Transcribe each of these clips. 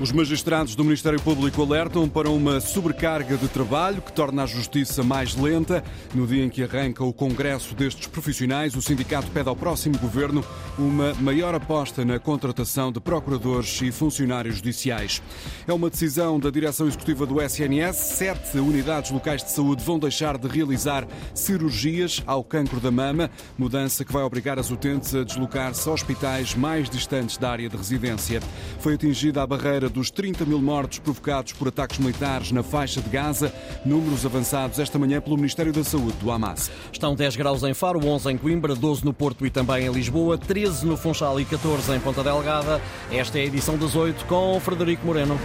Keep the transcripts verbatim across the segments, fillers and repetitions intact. Os magistrados do Ministério Público alertam para uma sobrecarga de trabalho que torna a justiça mais lenta. No dia em que arranca o congresso destes profissionais, o sindicato pede ao próximo governo uma maior aposta na contratação de procuradores e funcionários judiciais. É uma decisão da direção executiva do S N S. Sete unidades locais de saúde vão deixar de realizar cirurgias ao cancro da mama, mudança que vai obrigar as utentes a deslocar-se a hospitais mais distantes da área de residência. Foi atingida a barreira dos trinta mil mortos provocados por ataques militares na faixa de Gaza, números avançados esta manhã pelo Ministério da Saúde do Hamas. Estão dez graus em Faro, onze em Coimbra, doze no Porto e também em Lisboa, treze no Funchal e catorze em Ponta Delgada. Esta é a edição dezoito com Frederico Moreno.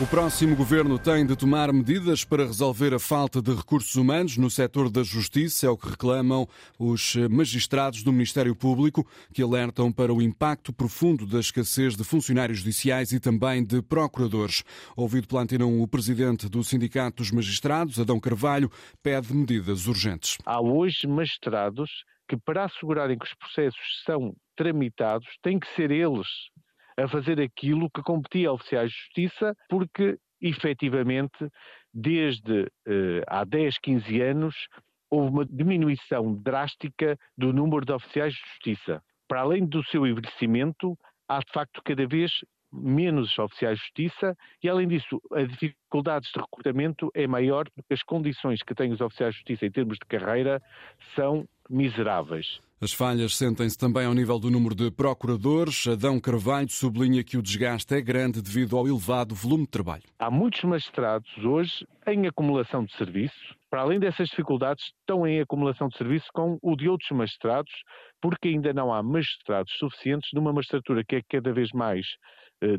O próximo governo tem de tomar medidas para resolver a falta de recursos humanos no setor da justiça, é o que reclamam os magistrados do Ministério Público, que alertam para o impacto profundo da escassez de funcionários judiciais e também de procuradores. Ouvido pela Antena um, o presidente do Sindicato dos Magistrados, Adão Carvalho, pede medidas urgentes. Há hoje magistrados que, para assegurarem que os processos são tramitados, têm que ser eles a fazer aquilo que competia a oficiais de justiça, porque, efetivamente, desde eh, há dez, quinze anos, houve uma diminuição drástica do número de oficiais de justiça. Para além do seu envelhecimento, há, de facto, cada vez menos oficiais de justiça e, além disso, as dificuldades de recrutamento é maior porque as condições que têm os oficiais de justiça em termos de carreira são miseráveis. As falhas sentem-se também ao nível do número de procuradores. Adão Carvalho sublinha que o desgaste é grande devido ao elevado volume de trabalho. Há muitos magistrados hoje em acumulação de serviço. Para além dessas dificuldades, estão em acumulação de serviço com o de outros magistrados, porque ainda não há magistrados suficientes numa magistratura que é cada vez mais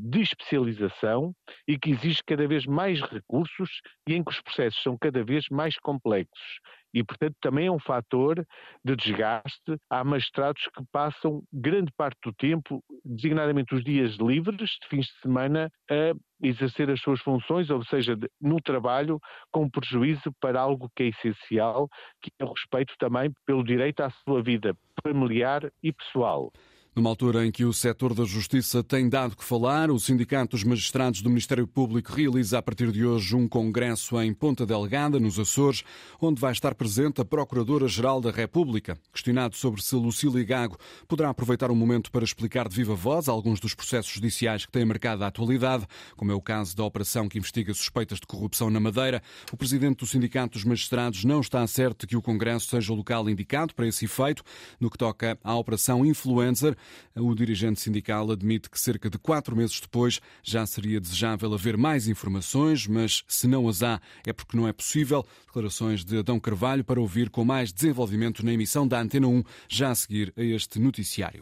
de especialização e que exige cada vez mais recursos e em que os processos são cada vez mais complexos. E, portanto, também é um fator de desgaste. Há magistrados que passam grande parte do tempo, designadamente os dias livres, de fins de semana, a exercer as suas funções, ou seja, no trabalho, com prejuízo para algo que é essencial, que é o respeito também pelo direito à sua vida familiar e pessoal. Numa altura em que o setor da justiça tem dado que falar, o Sindicato dos Magistrados do Ministério Público realiza a partir de hoje um congresso em Ponta Delgada, nos Açores, onde vai estar presente a Procuradora-Geral da República. Questionado sobre se Lucília Gago poderá aproveitar o momento para explicar de viva voz alguns dos processos judiciais que têm marcado a atualidade, como é o caso da operação que investiga suspeitas de corrupção na Madeira, o presidente do Sindicato dos Magistrados não está certo que o congresso seja o local indicado para esse efeito. No que toca à Operação Influencer, o dirigente sindical admite que cerca de quatro meses depois já seria desejável haver mais informações, mas se não as há é porque não é possível. Declarações de Adão Carvalho para ouvir com mais desenvolvimento na emissão da Antena um, já a seguir a este noticiário.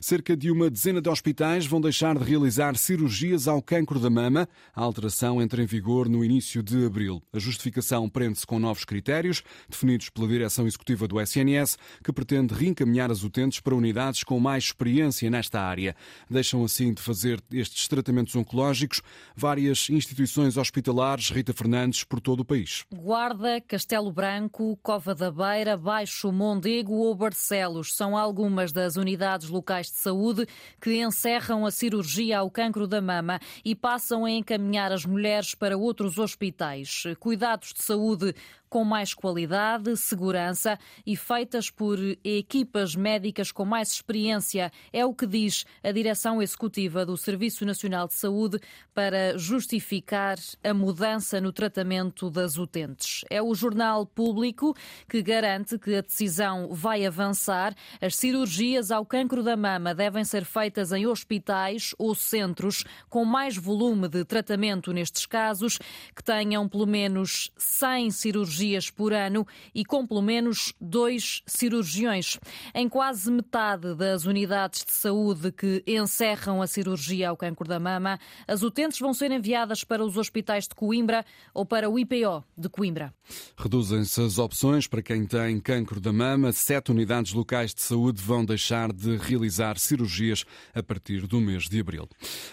Cerca de uma dezena de hospitais vão deixar de realizar cirurgias ao cancro da mama. A alteração entra em vigor no início de abril. A justificação prende-se com novos critérios, definidos pela direção executiva do S N S, que pretende reencaminhar as utentes para unidades com mais experiência nesta área. Deixam assim de fazer estes tratamentos oncológicos várias instituições hospitalares, Rita Fernandes, por todo o país. Guarda, Castelo Branco, Cova da Beira, Baixo Mondego ou Barcelos são algumas das unidades locais de saúde que encerram a cirurgia ao cancro da mama e passam a encaminhar as mulheres para outros hospitais. Cuidados de saúde com mais qualidade, segurança e feitas por equipas médicas com mais experiência, é o que diz a direção executiva do Serviço Nacional de Saúde para justificar a mudança no tratamento das utentes. É o Jornal Público que garante que a decisão vai avançar. As cirurgias ao cancro da mama devem ser feitas em hospitais ou centros com mais volume de tratamento nestes casos, que tenham pelo menos cem cirurgias por ano e com pelo menos dois cirurgiões. Em quase metade das unidades de saúde que encerram a cirurgia ao cancro da mama, as utentes vão ser enviadas para os hospitais de Coimbra ou para o I P O de Coimbra. Reduzem-se as opções para quem tem cancro da mama. Sete unidades locais de saúde vão deixar de realizar cirurgias a partir do mês de abril.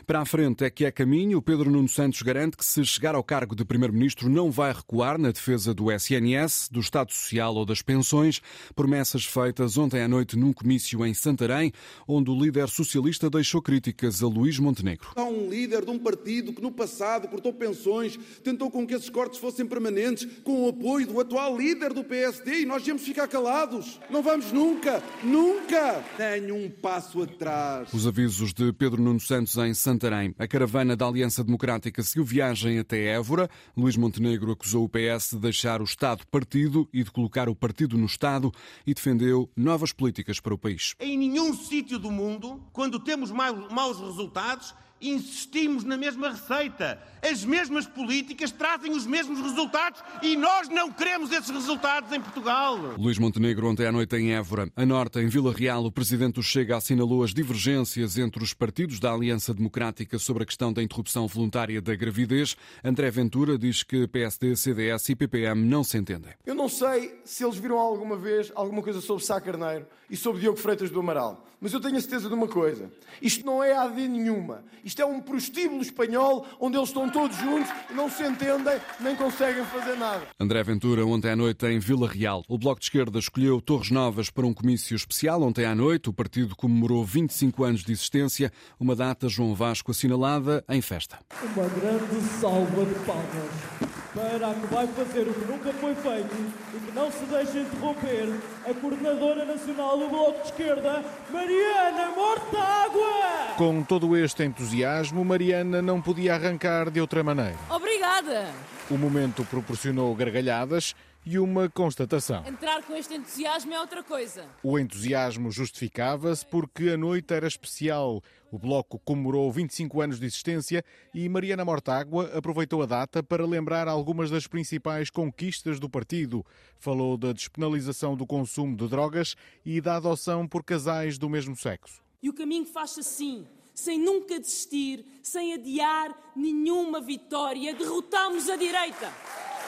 Para a frente é que é caminho. O Pedro Nuno Santos garante que, se chegar ao cargo de primeiro-ministro, não vai recuar na defesa do S N S, do Estado Social ou das pensões, promessas feitas ontem à noite num comício em Santarém, onde o líder socialista deixou críticas a Luís Montenegro. Há um líder de um partido que no passado cortou pensões, tentou com que esses cortes fossem permanentes, com o apoio do atual líder do P S D, e nós íamos ficar calados. Não vamos nunca, nunca! Tenho um passo atrás. Os avisos de Pedro Nuno Santos em Santarém. A caravana da Aliança Democrática seguiu viagem até Évora. Luís Montenegro acusou o P S de deixar o Estado partido e de colocar o partido no Estado e defendeu novas políticas para o país. Em nenhum sítio do mundo, quando temos maus resultados, insistimos na mesma receita. As mesmas políticas trazem os mesmos resultados e nós não queremos esses resultados em Portugal. Luís Montenegro ontem à noite em Évora. A norte, em Vila Real, o presidente do Chega assinalou as divergências entre os partidos da Aliança Democrática sobre a questão da interrupção voluntária da gravidez. André Ventura diz que P S D, C D S e P P M não se entendem. Eu não sei se eles viram alguma vez alguma coisa sobre Sá Carneiro e sobre Diogo Freitas do Amaral, mas eu tenho a certeza de uma coisa. Isto não é A D nenhuma. Isto é um prostíbulo espanhol onde eles estão todos juntos, não se entendem, nem conseguem fazer nada. André Ventura, ontem à noite em Vila Real. O Bloco de Esquerda escolheu Torres Novas para um comício especial. Ontem à noite, o partido comemorou vinte e cinco anos de existência, uma data João Vasco assinalada em festa. Uma grande salva de palmas para a que vai fazer o que nunca foi feito e que não se deixa interromper a coordenadora nacional do Bloco de Esquerda, Mariana Mortágua. Com todo este entusiasmo, Mariana não podia arrancar de outra maneira. Obrigada! O momento proporcionou gargalhadas e uma constatação. Entrar com este entusiasmo é outra coisa. O entusiasmo justificava-se porque a noite era especial. O Bloco comemorou vinte e cinco anos de existência e Mariana Mortágua aproveitou a data para lembrar algumas das principais conquistas do partido. Falou da despenalização do consumo de drogas e da adoção por casais do mesmo sexo. E o caminho faz-se assim, sem nunca desistir, sem adiar nenhuma vitória. Derrotamos a direita.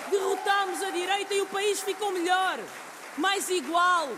Derrotámos a direita e o país ficou melhor, mais igual,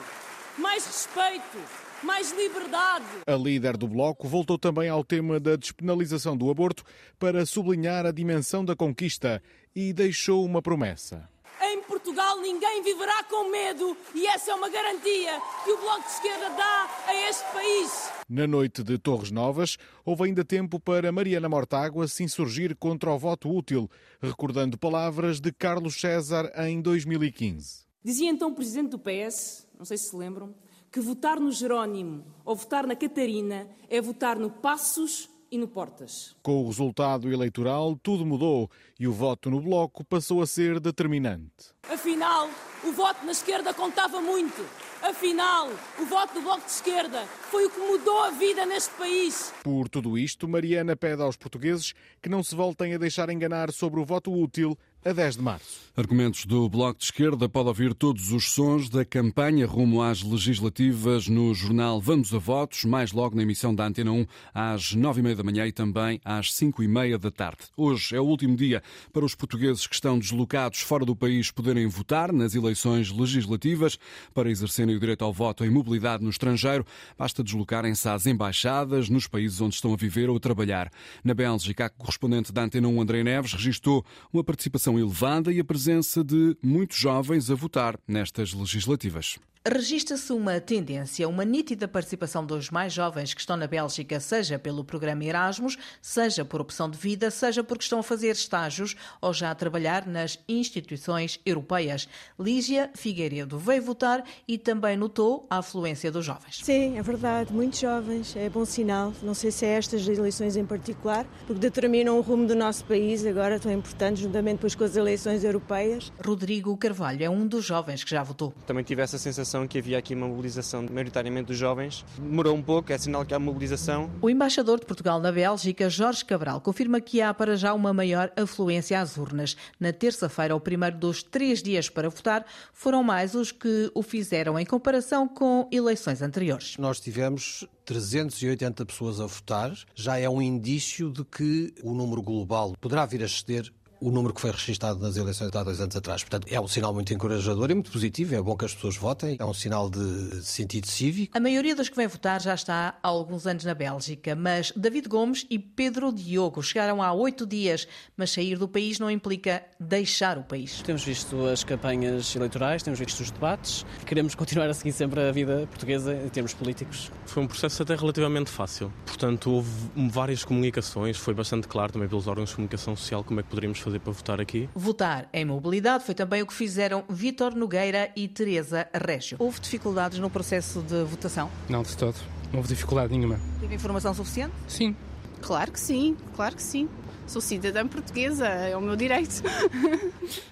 mais respeito, mais liberdade. A líder do Bloco voltou também ao tema da despenalização do aborto para sublinhar a dimensão da conquista e deixou uma promessa. Em Portugal ninguém viverá com medo e essa é uma garantia que o Bloco de Esquerda dá a este país. Na noite de Torres Novas, houve ainda tempo para Mariana Mortágua se insurgir contra o voto útil, recordando palavras de Carlos César em dois mil e quinze. Dizia então o presidente do P S, não sei se se lembram, que votar no Jerónimo ou votar na Catarina é votar no Passos e no Portas. Com o resultado eleitoral, tudo mudou e o voto no Bloco passou a ser determinante. Afinal, o voto na esquerda contava muito. Afinal, o voto do Bloco de Esquerda foi o que mudou a vida neste país. Por tudo isto, Mariana pede aos portugueses que não se voltem a deixar enganar sobre o voto útil a dez de março. Argumentos do Bloco de Esquerda. Pode ouvir todos os sons da campanha rumo às legislativas no jornal Vamos a Votos, mais logo na emissão da Antena um, às nove e meia da manhã e também às cinco e meia da tarde. Hoje é o último dia para os portugueses que estão deslocados fora do país poderem votar nas eleições legislativas. Para exercerem o direito ao voto em mobilidade no estrangeiro, basta deslocarem-se às embaixadas nos países onde estão a viver ou a trabalhar. Na Bélgica, a correspondente da Antena um, André Neves, registou uma participação elevada e a presença de muitos jovens a votar nestas legislativas. Regista-se uma tendência, uma nítida participação dos mais jovens que estão na Bélgica, seja pelo programa Erasmus, seja por opção de vida, seja porque estão a fazer estágios ou já a trabalhar nas instituições europeias. Lígia Figueiredo veio votar e também notou a afluência dos jovens. Sim, é verdade, muitos jovens, é bom sinal. Não sei se é estas eleições em particular, porque determinam o rumo do nosso país, agora tão importante, juntamente depois com as eleições europeias. Rodrigo Carvalho é um dos jovens que já votou. Também tive essa sensação que havia aqui uma mobilização maioritariamente dos jovens. Demorou um pouco, é sinal que há mobilização. O embaixador de Portugal na Bélgica, Jorge Cabral, confirma que há para já uma maior afluência às urnas. Na terça-feira, o primeiro dos três dias para votar, foram mais os que o fizeram em comparação com eleições anteriores. Nós tivemos trezentas e oitenta pessoas a votar. Já é um indício de que o número global poderá vir a exceder o número que foi registado nas eleições de há dois anos atrás. Portanto, é um sinal muito encorajador e muito positivo, é bom que as pessoas votem, é um sinal de sentido cívico. A maioria dos que vem votar já está há alguns anos na Bélgica, mas David Gomes e Pedro Diogo chegaram há oito dias, mas sair do país não implica deixar o país. Temos visto as campanhas eleitorais, temos visto os debates, queremos continuar a seguir sempre a vida portuguesa em termos políticos. Foi um processo até relativamente fácil, portanto, houve várias comunicações, foi bastante claro também pelos órgãos de comunicação social como é que poderíamos fazer para votar aqui. Votar em mobilidade foi também o que fizeram Vítor Nogueira e Tereza Régio. Houve dificuldades no processo de votação? Não, de todo. Não houve dificuldade nenhuma. Teve informação suficiente? Sim. Claro que sim, claro que sim. Sou cidadã portuguesa, é o meu direito.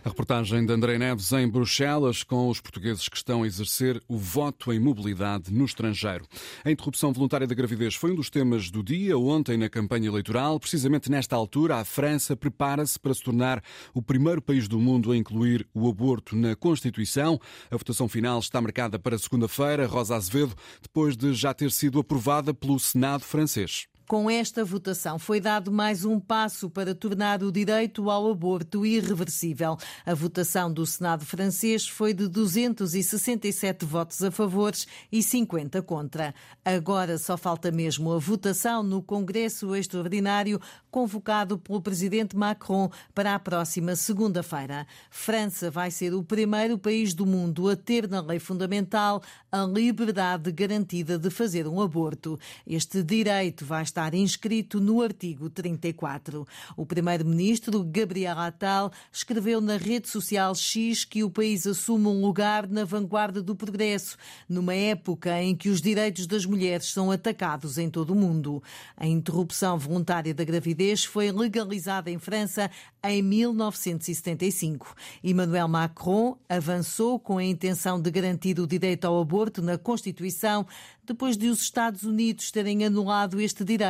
A reportagem de André Neves em Bruxelas com os portugueses que estão a exercer o voto em mobilidade no estrangeiro. A interrupção voluntária da gravidez foi um dos temas do dia ontem na campanha eleitoral. Precisamente nesta altura, a França prepara-se para se tornar o primeiro país do mundo a incluir o aborto na Constituição. A votação final está marcada para segunda-feira, Rosa Azevedo, depois de já ter sido aprovada pelo Senado francês. Com esta votação foi dado mais um passo para tornar o direito ao aborto irreversível. A votação do Senado francês foi de duzentos e sessenta e sete votos a favor e cinquenta contra. Agora só falta mesmo a votação no Congresso Extraordinário convocado pelo presidente Macron para a próxima segunda-feira. França vai ser o primeiro país do mundo a ter na lei fundamental a liberdade garantida de fazer um aborto. Este direito vai estar estar inscrito no artigo trinta e quatro. O primeiro-ministro, Gabriel Attal, escreveu na rede social X que o país assume um lugar na vanguarda do progresso, numa época em que os direitos das mulheres são atacados em todo o mundo. A interrupção voluntária da gravidez foi legalizada em França em mil novecentos e setenta e cinco. Emmanuel Macron avançou com a intenção de garantir o direito ao aborto na Constituição, depois de os Estados Unidos terem anulado este direito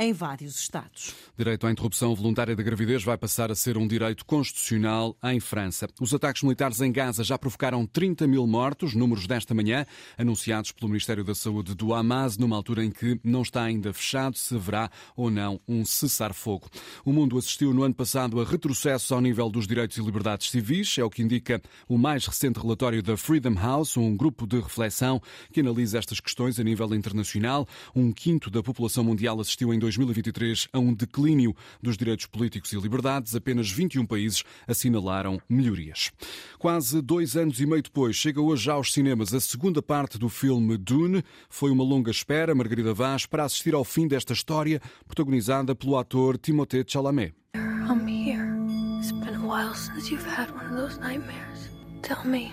em vários estados. Direito à interrupção voluntária da gravidez vai passar a ser um direito constitucional em França. Os ataques militares em Gaza já provocaram trinta mil mortos, números desta manhã, anunciados pelo Ministério da Saúde do Hamas, numa altura em que não está ainda fechado se haverá ou não um cessar-fogo. O mundo assistiu no ano passado a retrocessos ao nível dos direitos e liberdades civis, é o que indica o mais recente relatório da Freedom House, um grupo de reflexão que analisa estas questões a nível internacional. Um quinto da população mundial assistiu em dois mil e vinte e três a um declínio dos direitos políticos e liberdades. Apenas vinte e um países assinalaram melhorias. Quase dois anos e meio depois, chega hoje aos cinemas a segunda parte do filme Dune. Foi uma longa espera, Margarida Vaz, para assistir ao fim desta história, protagonizada pelo ator Timothée Chalamet. I'm here. It's been a while since you've had one of those nightmares. Tell me,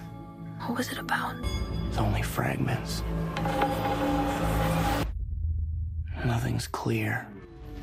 what was it about? It's only fragments. Nothing's clear.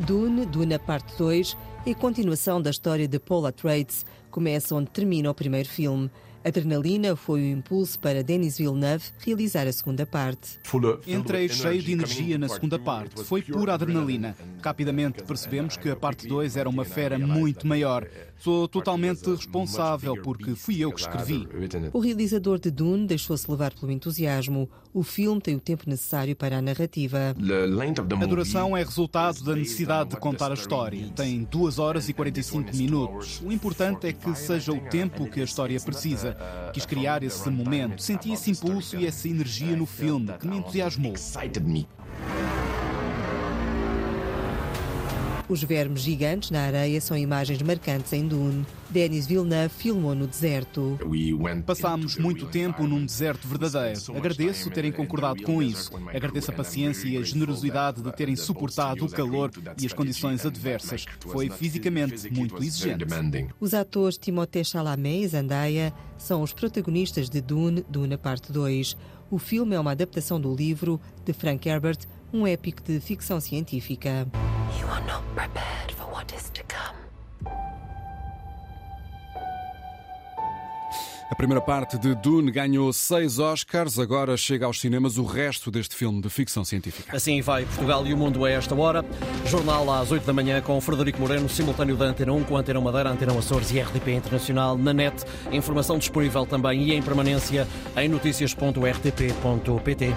Dune, Duna Parte dois, é a continuação da história de Paul Atreides, começa onde termina o primeiro filme. Adrenalina foi o impulso para Denis Villeneuve realizar a segunda parte. Entrei cheio de energia na segunda parte. Foi pura adrenalina. Rapidamente percebemos que a parte dois era uma fera muito maior. Sou totalmente responsável porque fui eu que escrevi. O realizador de Dune deixou-se levar pelo entusiasmo. O filme tem o tempo necessário para a narrativa. A duração é resultado da necessidade de contar a história. Tem duas horas e quarenta e cinco minutos. O importante é que seja o tempo que a história precisa. Quis criar esse momento, senti esse impulso e essa energia no filme que me entusiasmou. Os vermes gigantes na areia são imagens marcantes em Dune. Denis Villeneuve filmou no deserto. Passámos muito tempo num deserto verdadeiro. Agradeço terem concordado com isso. Agradeço a paciência e a generosidade de terem suportado o calor e as condições adversas. Foi fisicamente muito exigente. Os atores Timothée Chalamet e Zendaya são os protagonistas de Dune, Duna Parte dois. O filme é uma adaptação do livro de Frank Herbert, um épico de ficção científica. You are not prepared for what is to come. A primeira parte de Dune ganhou seis Oscars, agora chega aos cinemas o resto deste filme de ficção científica. Assim vai Portugal e o mundo a esta hora. Jornal às oito da manhã com Frederico Moreno, simultâneo da Antena um com Antena Madeira, Antena Açores e R T P Internacional. Na net, informação disponível também e em permanência em notícias ponto r t p ponto p t.